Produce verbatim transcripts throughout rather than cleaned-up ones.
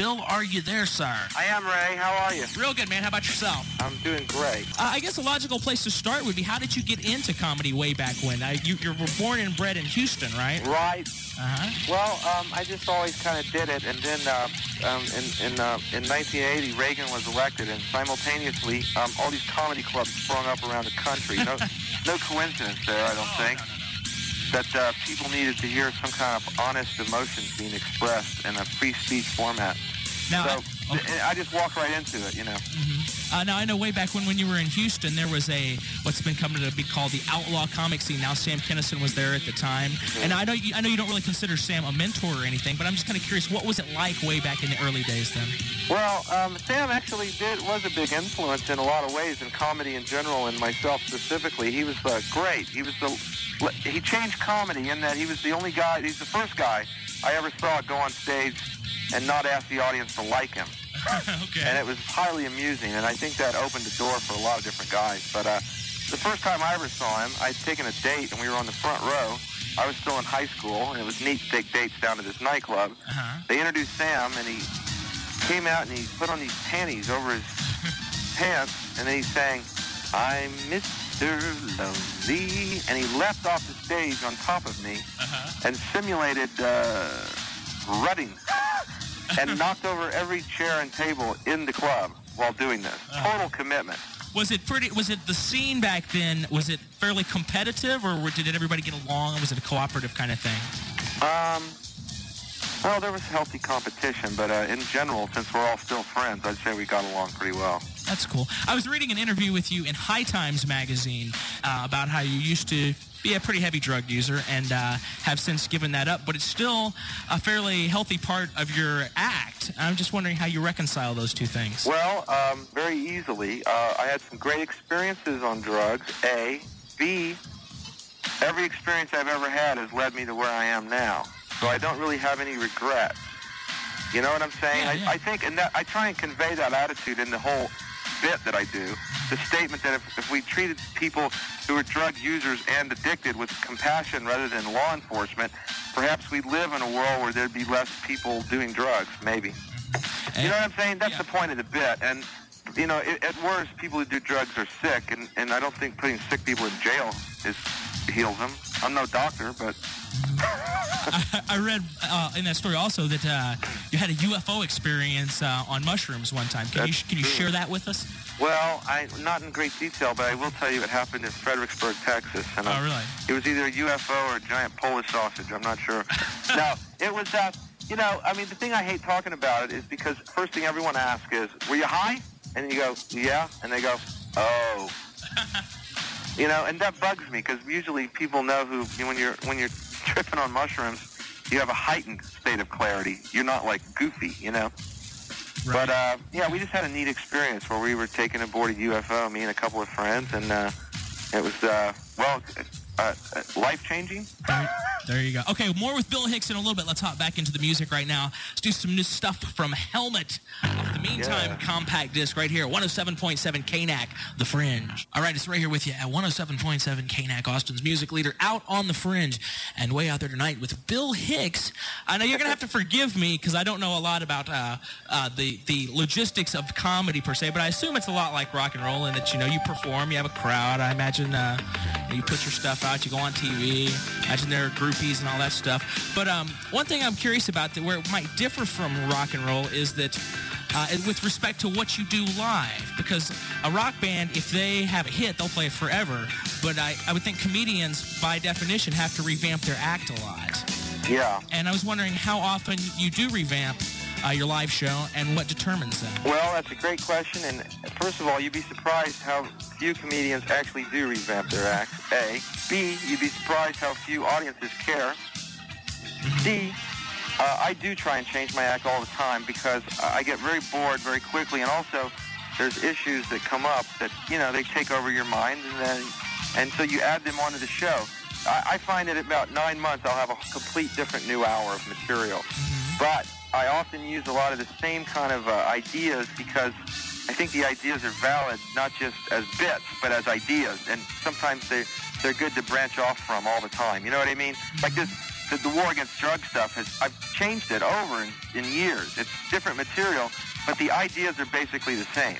Bill, are you there, sir? I am, Ray. How are you? Real good, man. How about yourself? I'm doing great. Uh, I guess a logical place to start would be, how did you get into comedy way back when? Uh, you, you were born and bred in Houston, right? Right. Uh-huh. Well, um, I just always kind of did it, and then uh, um, in, in, uh, in nineteen eighty, Reagan was elected, and simultaneously, um, all these comedy clubs sprung up around the country. No, no coincidence there, I don't oh, think. No, no. that uh, people needed to hear some kind of honest emotions being expressed in a free speech format. Now, so I, okay. I just walked right into it, you know. Mm-hmm. Uh, now, I know way back when, when you were in Houston, there was a, what's been coming to be called the outlaw comic scene. Now, Sam Kennison was there at the time. Mm-hmm. And I know, you, I know you don't really consider Sam a mentor or anything, but I'm just kind of curious, what was it like way back in the early days then? Well, um, Sam actually did was a big influence in a lot of ways, in comedy in general and myself specifically. He was uh, great. He was the... He changed comedy in that he was the only guy, he's the first guy I ever saw go on stage and not ask the audience to like him. Okay. And it was highly amusing, and I think that opened the door for a lot of different guys. But uh, the first time I ever saw him, I'd taken a date, and we were on the front row. I was still in high school, and it was neat to take dates down to this nightclub. Uh-huh. They introduced Sam, and he came out, and he put on these panties over his pants, and then he sang, "I'm Miss Lonely," and he leapt off the stage on top of me uh-huh. and simulated uh, rutting and knocked over every chair and table in the club while doing this. Uh-huh. Total commitment. Was it pretty? Was it the scene back then? Was it fairly competitive, or did everybody get along? Was it a cooperative kind of thing? Um. Well, there was healthy competition, but uh, in general, since we're all still friends, I'd say we got along pretty well. That's cool. I was reading an interview with you in High Times magazine uh, about how you used to be a pretty heavy drug user and uh, have since given that up, but it's still a fairly healthy part of your act. I'm just wondering how you reconcile those two things. Well, um, very easily. Uh, I had some great experiences on drugs, A. B, every experience I've ever had has led me to where I am now. So I don't really have any regrets. You know what I'm saying? Yeah, yeah. I, I think, and that I try and convey that attitude in the whole bit that I do. The statement that if, if we treated people who are drug users and addicted with compassion rather than law enforcement, perhaps we'd live in a world where there'd be less people doing drugs, maybe. And, you know what I'm saying? That's yeah. the point of the bit. And, you know, it, at worst, people who do drugs are sick, and, and I don't think putting sick people in jail is heals them. I'm no doctor, but... I, I read uh, in that story also that uh, you had a U F O experience uh, on mushrooms one time. Can That's you can you true. share that with us? Well, I not in great detail, but I will tell you it happened in Fredericksburg, Texas. And oh, I, really? It was either a U F O or a giant Polish sausage. I'm not sure. Now, it was, uh, you know, I mean, the thing I hate talking about it is because first thing everyone asks is, were you high? And you go, yeah. And they go, oh. You know, and that bugs me because usually people know who, when you're when you're tripping on mushrooms, you have a heightened state of clarity. You're not like goofy, you know. Right. But uh, yeah, we just had a neat experience where we were taken aboard a U F O, me and a couple of friends, and uh, it was uh, well uh, life changing. There, there you go. Okay, more with Bill Hicks in a little bit. Let's hop back into the music right now. Let's do some new stuff from Helmet. The Meantime yeah. compact disc right here, one oh seven point seven K N A C, The Fringe. All right, it's right here with you at one oh seven point seven K N A C, Austin's music leader, out on The Fringe and way out there tonight with Bill Hicks. I know you're going to have to forgive me because I don't know a lot about uh, uh, the, the logistics of comedy per se, but I assume it's a lot like rock and roll in that, you know, you perform, you have a crowd. I imagine uh, you put your stuff out, you go on T V. I imagine there are groupies and all that stuff. But um, one thing I'm curious about that where it might differ from rock and roll is that Uh, with respect to what you do live, because a rock band, if they have a hit, they'll play it forever. But I, I would think comedians, by definition, have to revamp their act a lot. Yeah. And I was wondering how often you do revamp uh, your live show and what determines that. Well, that's a great question. And first of all, you'd be surprised how few comedians actually do revamp their act, A. B, you'd be surprised how few audiences care. C, Uh, I do try and change my act all the time because I get very bored very quickly, and also there's issues that come up that, you know, they take over your mind, and then, and so you add them onto the show. I, I find that in about nine months I'll have a complete different new hour of material. But I often use a lot of the same kind of uh, ideas because I think the ideas are valid not just as bits but as ideas, and sometimes they, they're good to branch off from all the time. You know what I mean? Like this the, the war against drug stuff has, I've changed it over in, in years. It's different material, but the ideas are basically the same.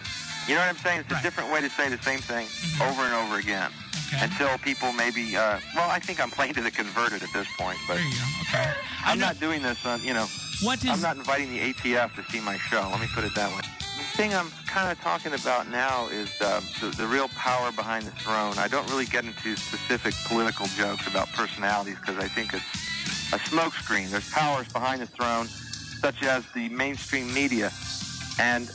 You know what I'm saying? It's right. a different way to say the same thing mm-hmm. over and over again. Okay. Until people maybe, uh, well, I think I'm playing to the converted at this point. But there you go. Okay. I'm not doing this on, you know, what is I'm not inviting the A T F to see my show. Let me put it that way. The thing I'm kind of talking about now is uh, the, the real power behind the throne. I don't really get into specific political jokes about personalities because I think it's a smokescreen. There's powers behind the throne, such as the mainstream media, and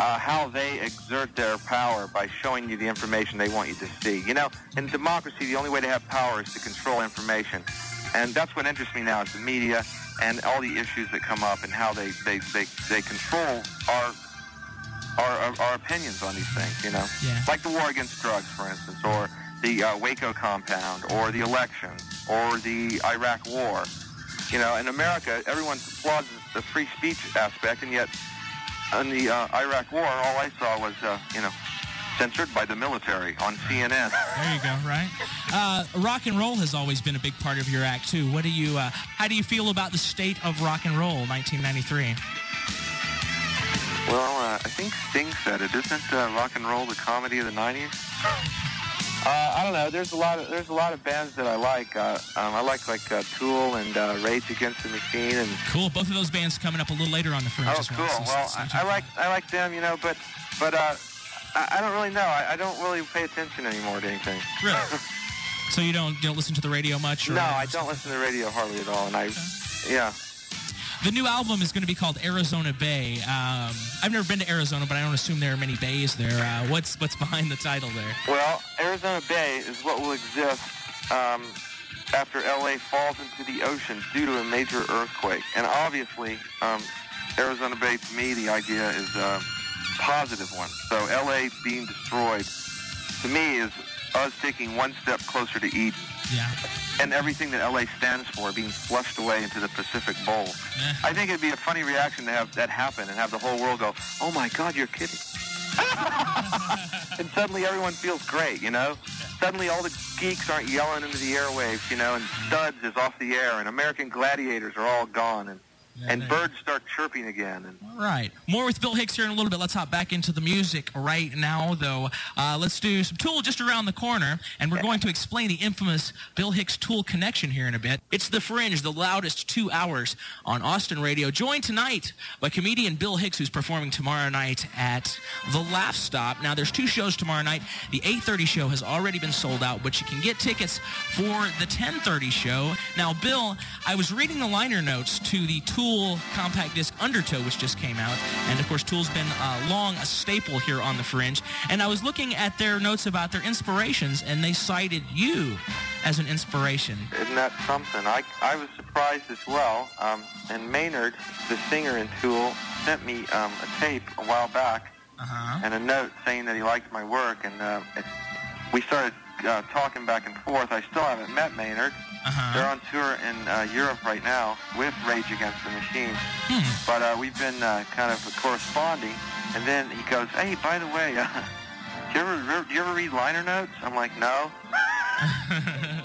Uh, how they exert their power by showing you the information they want you to see. You know, in democracy, the only way to have power is to control information. And that's what interests me now is the media and all the issues that come up and how they, they, they, they control our, our, our, our opinions on these things, you know. Yeah. Like the war against drugs, for instance, or the uh, Waco compound, or the election, or the Iraq war. You know, in America, everyone applauds the free speech aspect, and yet in the uh, Iraq war, all I saw was, uh, you know, censored by the military on C N N. There you go, right? Uh, rock and roll has always been a big part of your act, too. What do you, uh, how do you feel about the state of rock and roll, nineteen ninety-three? Well, uh, I think Sting said it. Isn't uh, rock and roll the comedy of the nineties? Uh, I don't know. There's a lot of there's a lot of bands that I like. Uh, um, I like like uh, Tool and uh, Rage Against the Machine and cool. Both of those bands coming up a little later on the Fringe. Oh, as well, cool. So, well, so, so I, I like I like them, you know, but but uh, I, I don't really know. I, I don't really pay attention anymore to anything. Really? So you don't you don't listen to the radio much? Or no, I don't listen to the radio hardly at all, and I okay. yeah. The new album is going to be called Arizona Bay. Um, I've never been to Arizona, but I don't assume there are many bays there. Uh, what's what's behind the title there? Well, Arizona Bay is what will exist um, after L A falls into the ocean due to a major earthquake. And obviously, um, Arizona Bay, to me, the idea is a positive one. So L A being destroyed, to me, is us taking one step closer to Eden. Yeah. And everything that L A stands for being flushed away into the Pacific Bowl. Yeah. I think it'd be a funny reaction to have that happen and have the whole world go, oh my God, you're kidding. And suddenly everyone feels great, you know? Suddenly all the geeks aren't yelling into the airwaves, you know, and Studs is off the air, and American Gladiators are all gone, and, yeah, and birds is. start chirping again. And all right. More with Bill Hicks here in a little bit. Let's hop back into the music right now, though. Uh, let's do some Tool just around the corner, and we're going to explain the infamous Bill Hicks Tool connection here in a bit. It's The Fringe, the loudest two hours on Austin Radio. Joined tonight by comedian Bill Hicks, who's performing tomorrow night at The Laugh Stop. Now, there's two shows tomorrow night. The eight thirty show has already been sold out, but you can get tickets for the ten thirty show. Now, Bill, I was reading the liner notes to the Tool compact disc Undertow, which just came out, and of course Tool's been uh, long a staple here on the Fringe, and I was looking at their notes about their inspirations, and they cited you as an inspiration. Isn't that something? I, I was surprised as well, um, and Maynard, the singer in Tool, sent me um, a tape a while back uh-huh. and a note saying that he liked my work, and uh, it, we started uh, talking back and forth. I still haven't met Maynard. Uh-huh. They're on tour in uh, Europe right now with Rage Against the Machine. Hmm. But uh, we've been uh, kind of corresponding. And then he goes, hey, by the way, uh, do, you ever, do you ever read liner notes? I'm like, no.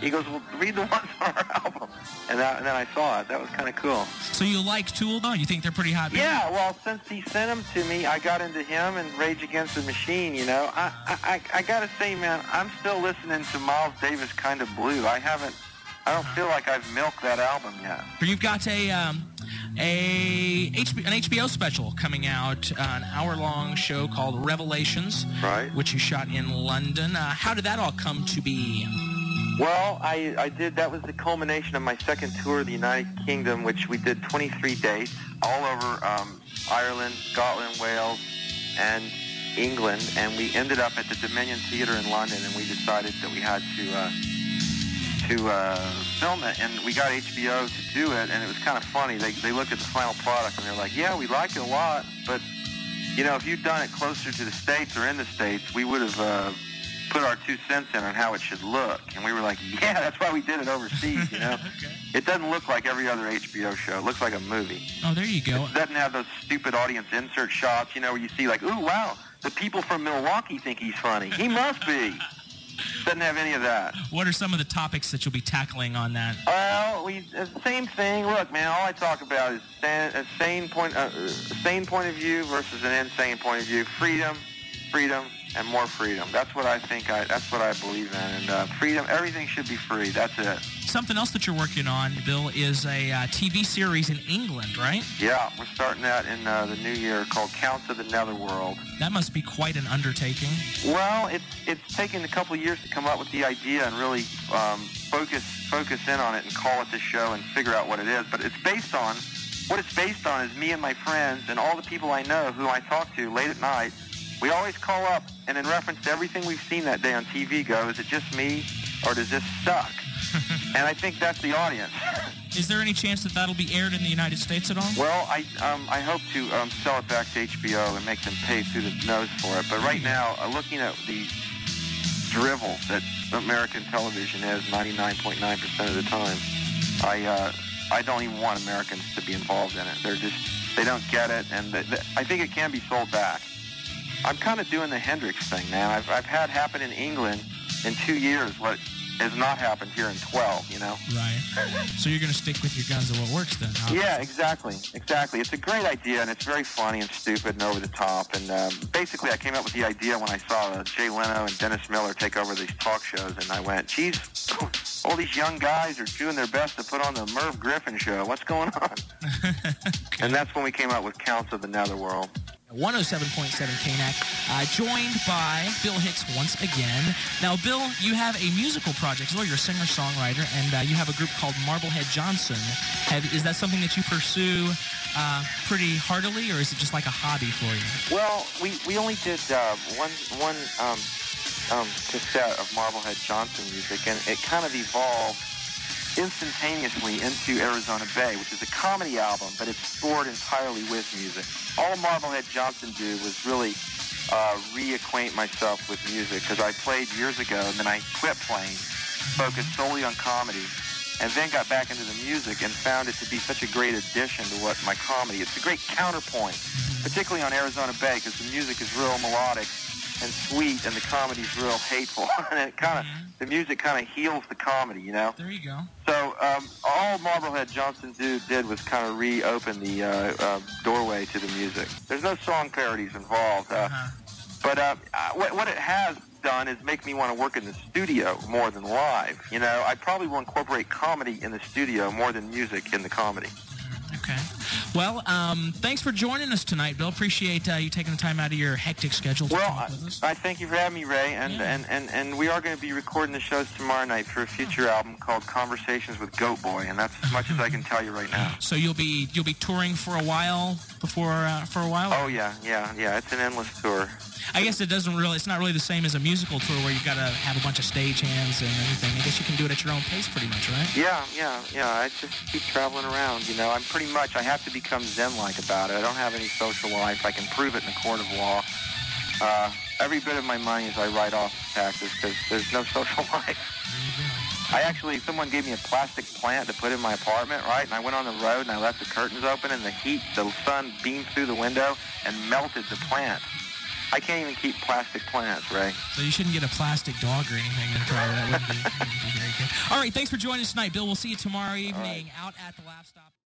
He goes, well, read the ones on our album. And, that, and then I saw it. That was kind of cool. So you like Tool, though? You think they're pretty hot? Yeah, well, since he sent them to me, I got into him and Rage Against the Machine, you know. I, I, I, I got to say, man, I'm still listening to Miles Davis' Kind of Blue. I haven't... I don't feel like I've milked that album yet. You've got a um, a H B O, an H B O special coming out, uh, an hour-long show called Revelations, right? Which you shot in London. Uh, how did that all come to be? Well, I, I did. That was the culmination of my second tour of the United Kingdom, which we did twenty-three dates all over um, Ireland, Scotland, Wales, and England, and we ended up at the Dominion Theatre in London, and we decided that we had to... Uh, to uh, film it, and we got H B O to do it, and it was kind of funny. They they looked at the final product, and they're like, yeah, we like it a lot, but, you know, if you'd done it closer to the States or in the States, we would have uh, put our two cents in on how it should look. And we were like, yeah, that's why we did it overseas, you know? Okay. It doesn't look like every other H B O show. It looks like a movie. Oh, there you go. It doesn't have those stupid audience insert shots, you know, where you see, like, ooh, wow, the people from Milwaukee think he's funny. He must be. Doesn't have any of that. What are some of the topics that you'll be tackling on that? Well, we uh, same thing. Look, man, all I talk about is san- a sane point, uh, sane point of view versus an insane point of view. Freedom, freedom, and more freedom. That's what I think. I that's what I believe in. And uh, freedom, everything should be free. That's it. Something else that you're working on, Bill, is a uh, T V series in England, right? Yeah, we're starting that in uh, the new year called Counts of the Netherworld. That must be quite an undertaking. Well, it's it's taken a couple of years to come up with the idea and really um, focus focus in on it and call it the show and figure out what it is. But it's based on what it's based on is me and my friends and all the people I know who I talk to late at night. We always call up and in reference to everything we've seen that day on T V go, is it just me or does this suck? And I think that's the audience. Is there any chance that that'll be aired in the United States at all? Well, I um, I hope to um, sell it back to H B O and make them pay through the nose for it. But right now, uh, looking at the drivel that American television is ninety-nine point nine percent of the time, I uh, I don't even want Americans to be involved in it. They're just, they don't get it, and they, they, I think it can be sold back. I'm kind of doing the Hendrix thing now. I've, I've had happen in England in two years what has not happened here in twelve, you know? Right. So you're going to stick with your guns and what works then, huh? Yeah, exactly. Exactly. It's a great idea, and it's very funny and stupid and over the top. And um, basically, I came up with the idea when I saw uh, Jay Leno and Dennis Miller take over these talk shows, and I went, geez, all these young guys are doing their best to put on the Merv Griffin show. What's going on? Okay. And that's when we came out with Counts of the Netherworld. one oh seven point seven K-N A C, uh, joined by Bill Hicks once again. Now, Bill, you have a musical project. You're a singer-songwriter, and uh, you have a group called Marblehead Johnson. Have, is that something that you pursue uh, pretty heartily, or is it just like a hobby for you? Well, we, we only did uh, one one um, um, cassette of Marblehead Johnson music, and it kind of evolved instantaneously into Arizona Bay, which is a comedy album, but it's scored entirely with music. All Marblehead Johnson did was really uh, reacquaint myself with music, because I played years ago, and then I quit playing, focused solely on comedy, and then got back into the music and found it to be such a great addition to what my comedy is. It's a great counterpoint, particularly on Arizona Bay, because the music is real melodic and sweet, and the comedy's real hateful. And it kind of, the music kind of heals the comedy, you know? There you go. So um, all Marblehead Johnson do, did was kind of reopen the uh, uh, doorway to the music. There's no song parodies involved. Uh, uh-huh. But uh, what, what it has done is make me want to work in the studio more than live. You know, I probably will incorporate comedy in the studio more than music in the comedy. Okay. Well, um, thanks for joining us tonight, Bill. Appreciate uh, you taking the time out of your hectic schedule to well, come with us. I, I thank you for having me, Ray. And, yeah. and, and, and we are going to be recording the shows tomorrow night for a future oh. album called Conversations with Goat Boy, and that's as much as I can tell you right now. So you'll be you'll be touring for a while before uh, for a while. Oh yeah, yeah, yeah. It's an endless tour. I guess it doesn't really. It's not really the same as a musical tour where you've got to have a bunch of stagehands and everything. I guess you can do it at your own pace, pretty much, right? Yeah, yeah, yeah. I just keep traveling around. You know, I'm pretty much. I have to become zen-like about it. I don't have any social life. I can prove it in a court of law. Uh, every bit of my money is I write off taxes because there's no social life. I actually, someone gave me a plastic plant to put in my apartment, right? And I went on the road and I left the curtains open and the heat, the sun beamed through the window and melted the plant. I can't even keep plastic plants, Ray. So you shouldn't get a plastic dog or anything. That wouldn't be, wouldn't be very good. All right, thanks for joining us tonight, Bill. We'll see you tomorrow evening right. out at the Laugh Stop.